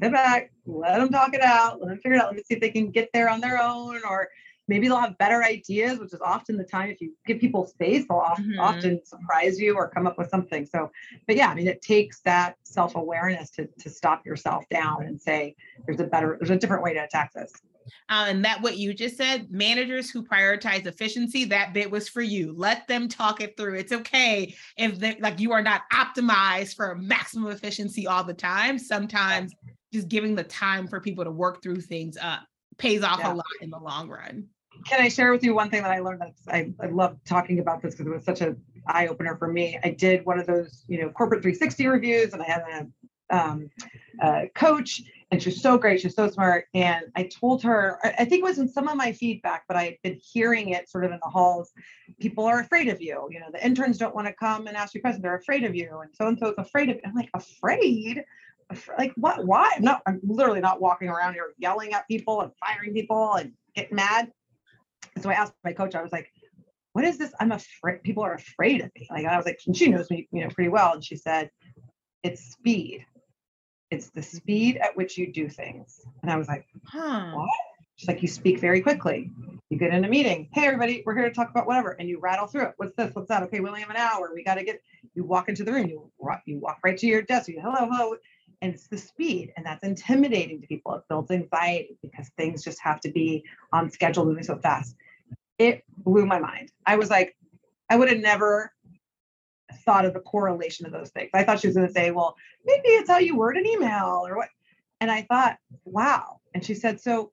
sit back, let them talk it out, let them figure it out, let me see if they can get there on their own, or maybe they'll have better ideas, which is often the time if you give people space, they'll often, mm-hmm. often surprise you or come up with something. So, but yeah, I mean, it takes that self-awareness to to stop yourself down and say, there's a better, there's a different way to attack this. Uh, and that what you just said, managers who prioritize efficiency, that bit was for you. Let them talk it through. It's okay if they, like you are not optimized for maximum efficiency all the time. Sometimes just giving the time for people to work through things up pays off yeah. a lot in the long run. Can I share with you one thing that I learned? That I, I love talking about this because it was such an eye opener for me. I did one of those, you know, corporate three sixty reviews, and I had a, um, a coach, and she's so great. She's so smart. And I told her, I think it was in some of my feedback, but I had been hearing it sort of in the halls. People are afraid of you. You know, the interns don't want to come and ask you questions. They're afraid of you. And so-and-so is afraid of you. I'm like, afraid? Like what? Why? I'm not, I'm literally not walking around here yelling at people and firing people and getting mad. So I asked my coach, I was like, what is this? I'm afraid, people are afraid of me. Like, I was like, and she knows me, you know, pretty well. And she said, it's speed. It's the speed at which you do things. And I was like, huh. What? She's like, you speak very quickly. You get in a meeting. Hey, everybody, we're here to talk about whatever. And you rattle through it. What's this? What's that? Okay, we only have an hour. We got to get, you walk into the room. You walk, you walk right to your desk. You hello, hello. And it's the speed, and that's intimidating to people. It builds anxiety because things just have to be on schedule, moving so fast. It blew my mind. I was like, I would have never thought of the correlation of those things. I thought she was going to say, well, maybe it's how you word an email or what. And I thought, wow. And she said, so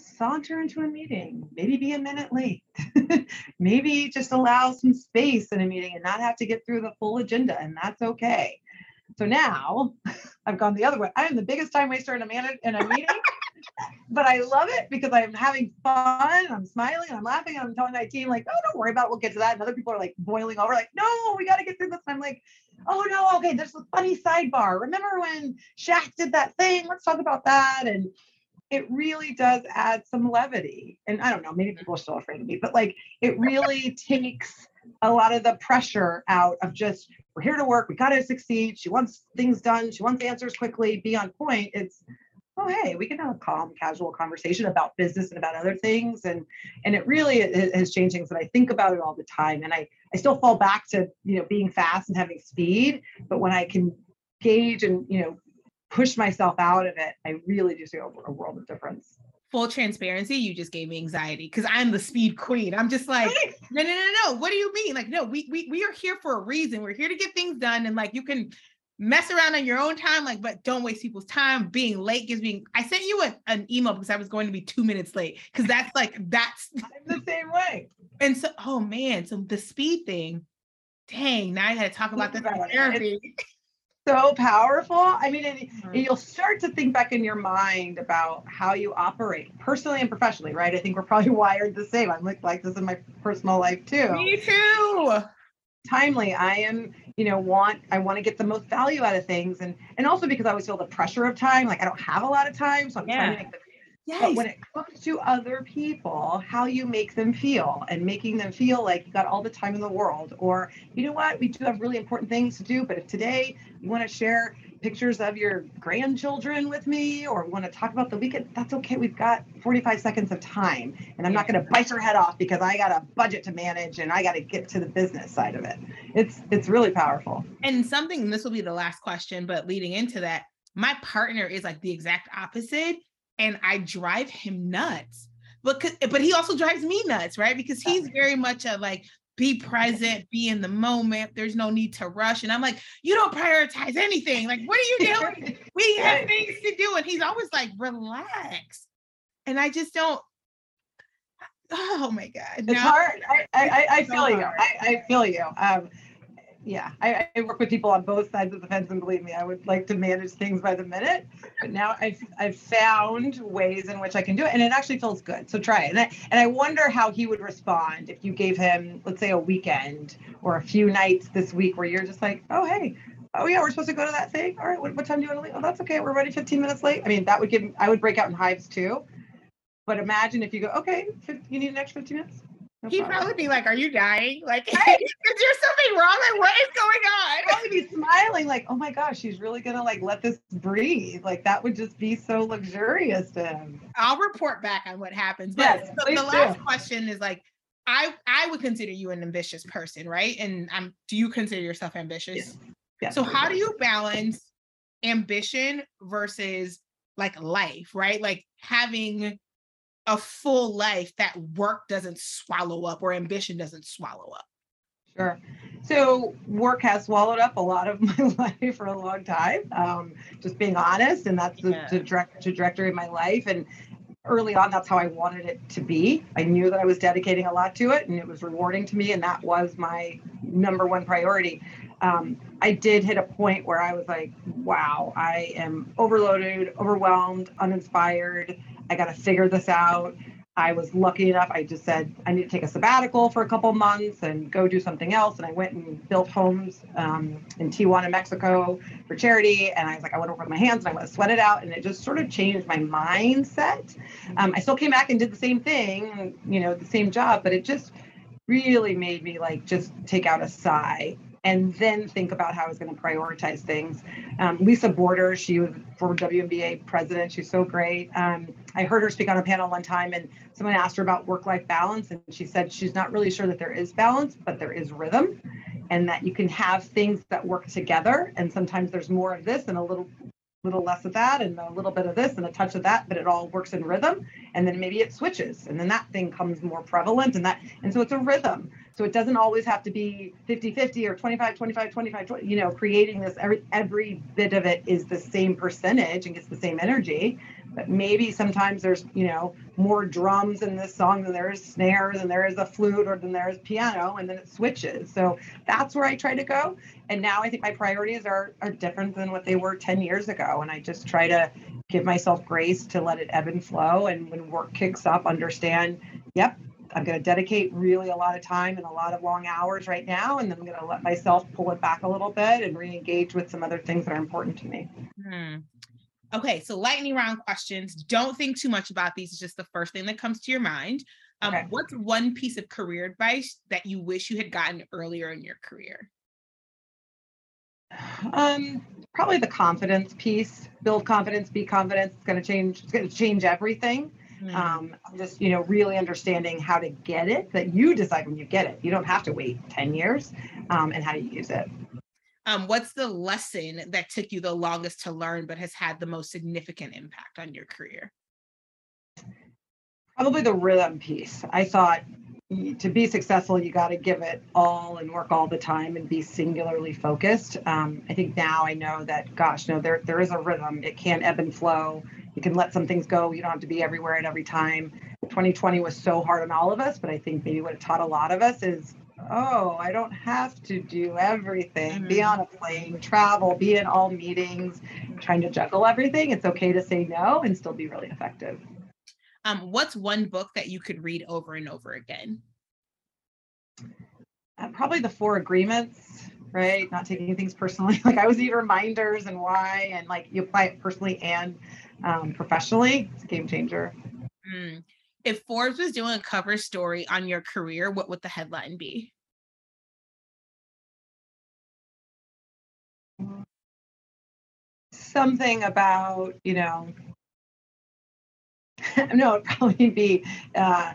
saunter into a meeting, maybe be a minute late, maybe just allow some space in a meeting and not have to get through the full agenda. And that's okay. So now I've gone the other way. I am the biggest time waster in a man in a meeting, but I love it because I'm having fun. I'm smiling. I'm laughing. I'm telling my team like, oh, don't worry about it. We'll get to that. And other people are like boiling over like, no, we got to get through this. And I'm like, oh no. Okay. There's a funny sidebar. Remember when Shaq did that thing? Let's talk about that. And it really does add some levity. And I don't know, maybe people are still afraid of me, but like it really takes a lot of the pressure out of just, we're here to work. We got to succeed. She wants things done. She wants answers quickly. Be on point. It's, oh, hey, we can have a calm, casual conversation about business and about other things. And, and it really has changed things. And I think about it all the time. And I, I still fall back to, you know, being fast and having speed, but when I can gauge and, you know, push myself out of it, I really do see a world of difference. Full transparency, you just gave me anxiety because I'm the speed queen. I'm just like, no, no, no, no. What do you mean? Like, no, we we we are here for a reason. We're here to get things done. And like, you can mess around on your own time, like, but don't waste people's time. Being late gives me, I sent you a, an email because I was going to be two minutes late because that's like, that's I'm the same way. And so, oh man, so the speed thing, dang, now I got to talk about this in therapy. So powerful. I mean, and, and you'll start to think back in your mind about how you operate personally and professionally, right? I think we're probably wired the same. I'm like, like this in my personal life too. Me too. Timely. I am, you know, want, I want to get the most value out of things. And, and also because I always feel the pressure of time. Like I don't have a lot of time. So I'm yeah. trying to make the Yes. But when it comes to other people, how you make them feel and making them feel like you got all the time in the world, or you know what, we do have really important things to do, but if today you want to share pictures of your grandchildren with me, or want to talk about the weekend, that's okay. We've got forty-five seconds of time, and I'm not going to bite your head off because I got a budget to manage and I got to get to the business side of it. It's, it's really powerful. And something, and this will be the last question, but leading into that, my partner is like the exact opposite. And I drive him nuts, but, but he also drives me nuts, right? Because he's very much a like, be present, be in the moment. There's no need to rush. And I'm like, you don't prioritize anything. Like, what are you doing? We have things to do. And he's always like, relax. And I just don't. Oh my God. It's no. hard. I, I, I feel so you. I, I feel you. Um, Yeah, I, I work with people on both sides of the fence, and believe me, I would like to manage things by the minute. But now I've I've found ways in which I can do it, and it actually feels good. So try it. And I, and I wonder how he would respond if you gave him, let's say, a weekend or a few nights this week where you're just like, oh hey, oh yeah, we're supposed to go to that thing. All right, what, what time do you want to leave? Oh, that's okay. We're already fifteen minutes late. I mean, that would give him, I would break out in hives too. But imagine if you go, okay, you need an extra fifteen minutes. No He'd problem. Probably be like, are you dying? Like, right. Is there something wrong? Like, what is going on? I'd probably be smiling like, oh my gosh, she's really going to like, let this breathe. Like that would just be so luxurious to him. I'll report back on what happens. But yes, so the last do. question is like, I, I would consider you an ambitious person, right? And I'm, do you consider yourself ambitious? Yes. Yes. So how do you balance ambition versus like life, right? Like having a full life that work doesn't swallow up or ambition doesn't swallow up? Sure. So work has swallowed up a lot of my life for a long time. Um, just being honest. And that's yeah. the, the direct trajectory of my life. And early on, that's how I wanted it to be. I knew that I was dedicating a lot to it and it was rewarding to me. And that was my number one priority. Um, I did hit a point where I was like, wow, I am overloaded, overwhelmed, uninspired. I got to figure this out. I was lucky enough. I just said, I need to take a sabbatical for a couple months and go do something else. And I went and built homes um, in Tijuana, Mexico for charity. And I was like, I want to work with my hands and I want to sweat it out. And it just sort of changed my mindset. Um, I still came back and did the same thing, you know, the same job, but it just really made me like, just take out a sigh and then think about how I was going to prioritize things. Um, Lisa Borders, she was former W N B A president. She's so great. Um, I heard her speak on a panel one time and someone asked her about work-life balance. And she said, she's not really sure that there is balance, but there is rhythm and that you can have things that work together. And sometimes there's more of this and a little, little less of that and a little bit of this and a touch of that, but it all works in rhythm. And then maybe it switches and then that thing comes more prevalent and that, and so it's a rhythm. So it doesn't always have to be fifty-fifty or twenty-five, twenty-five, twenty-five, twenty, you know, creating this, every every bit of it is the same percentage and gets the same energy. But maybe sometimes there's, you know, more drums in this song than there is snares and there is a flute or than there is piano, and then it switches. So that's where I try to go. And now I think my priorities are are different than what they were ten years ago. And I just try to give myself grace to let it ebb and flow. And when work kicks up, understand, yep, I'm going to dedicate really a lot of time and a lot of long hours right now. And then I'm going to let myself pull it back a little bit and re-engage with some other things that are important to me. Hmm. Okay. So lightning round questions. Don't think too much about these. It's just the first thing that comes to your mind. Um, okay. What's one piece of career advice that you wish you had gotten earlier in your career? Um, probably the confidence piece. Build confidence, be confident. It's going to change. It's going to change everything. Mm-hmm. Um, just, you know, really understanding how to get it, that you decide when you get it. You don't have to wait ten years, um, and how you use it. Um, what's the lesson that took you the longest to learn, but has had the most significant impact on your career? Probably the rhythm piece. I thought to be successful, you got to give it all and work all the time and be singularly focused. Um, I think now I know that, gosh, no, there there is a rhythm. It can ebb and flow. You can let some things go. You don't have to be everywhere at every time. twenty twenty was so hard on all of us, but I think maybe what it taught a lot of us is, oh, I don't have to do everything, mm-hmm. be on a plane, travel, be in all meetings, trying to juggle everything. It's okay to say no and still be really effective. Um, what's one book that you could read over and over again? Uh, probably The Four Agreements. right? Not taking things personally. Like I always need reminders and why, and like you apply it personally and um, professionally. It's a game changer. Mm. If Forbes was doing a cover story on your career, what would the headline be? Something about, you know, no, it'd probably be, uh,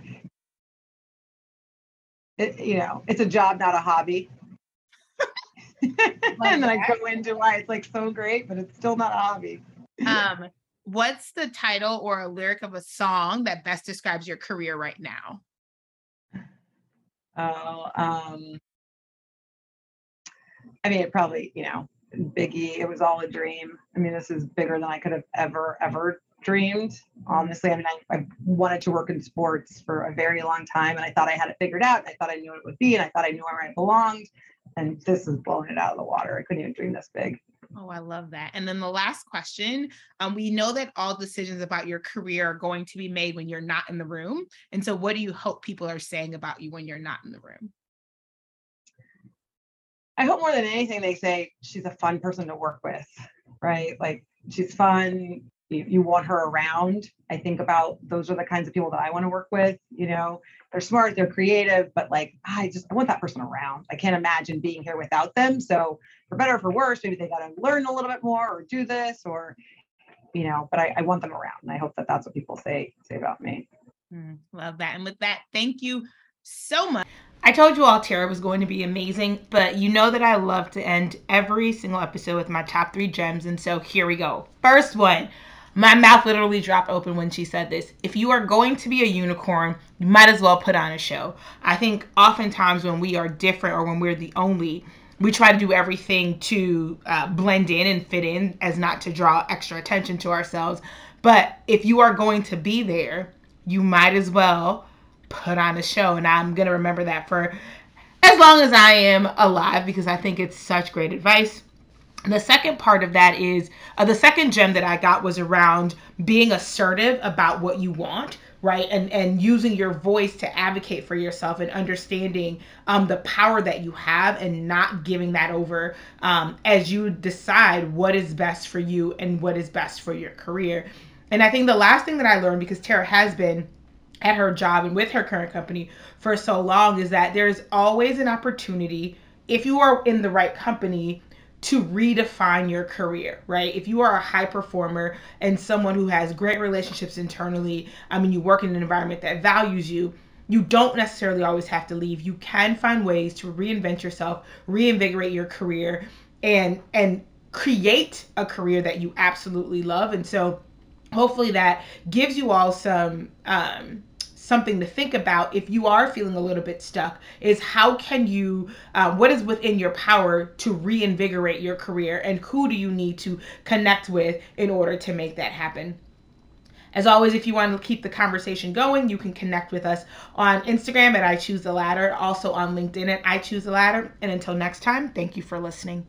it, you know, it's a job, not a hobby. And then I go into why it's like so great, but it's still not a hobby. Um, what's the title or a lyric of a song that best describes your career right now? Oh, um, I mean, it probably, you know, Biggie, it was all a dream. I mean, this is bigger than I could have ever, ever dreamed. Honestly, I mean, I, I wanted to work in sports for a very long time, and I thought I had it figured out. I thought I knew what it would be, and I thought I knew where I belonged. And this is blowing it out of the water. I couldn't even dream this big. Oh, I love that. And then the last question, um, we know that all decisions about your career are going to be made when you're not in the room. And so what do you hope people are saying about you when you're not in the room? I hope more than anything, they say she's a fun person to work with, right? Like she's fun. You, you want her around. I think about those are the kinds of people that I want to work with. You know, they're smart, they're creative, but like, I just, I want that person around. I can't imagine being here without them. So for better or for worse, maybe they got to learn a little bit more or do this or, you know, but I, I want them around. And I hope that that's what people say, say about me. Mm, love that. And with that, thank you so much. I told you all Tara was going to be amazing, but you know that I love to end every single episode with my top three gems. And so here we go. First one, my mouth literally dropped open when she said this. If you are going to be a unicorn, you might as well put on a show. I think oftentimes when we are different or when we're the only, we try to do everything to uh, blend in and fit in as not to draw extra attention to ourselves. But if you are going to be there, you might as well put on a show. And I'm going to remember that for as long as I am alive, because I think it's such great advice. The second part of that is uh, the second gem that I got was around being assertive about what you want, right? And and using your voice to advocate for yourself and understanding um, the power that you have and not giving that over um, as you decide what is best for you and what is best for your career. And I think the last thing that I learned, because Tara has been at her job and with her current company for so long, is that there's always an opportunity, if you are in the right company, to redefine your career, right? If you are a high performer and someone who has great relationships internally, I mean, you work in an environment that values you, you don't necessarily always have to leave. You can find ways to reinvent yourself, reinvigorate your career, and and create a career that you absolutely love. And so hopefully that gives you all some um, something to think about if you are feeling a little bit stuck, is how can you, uh, what is within your power to reinvigorate your career, and who do you need to connect with in order to make that happen? As always, if you want to keep the conversation going, you can connect with us on Instagram at I Choose the Ladder, also on LinkedIn at I Choose the Ladder. And until next time, thank you for listening.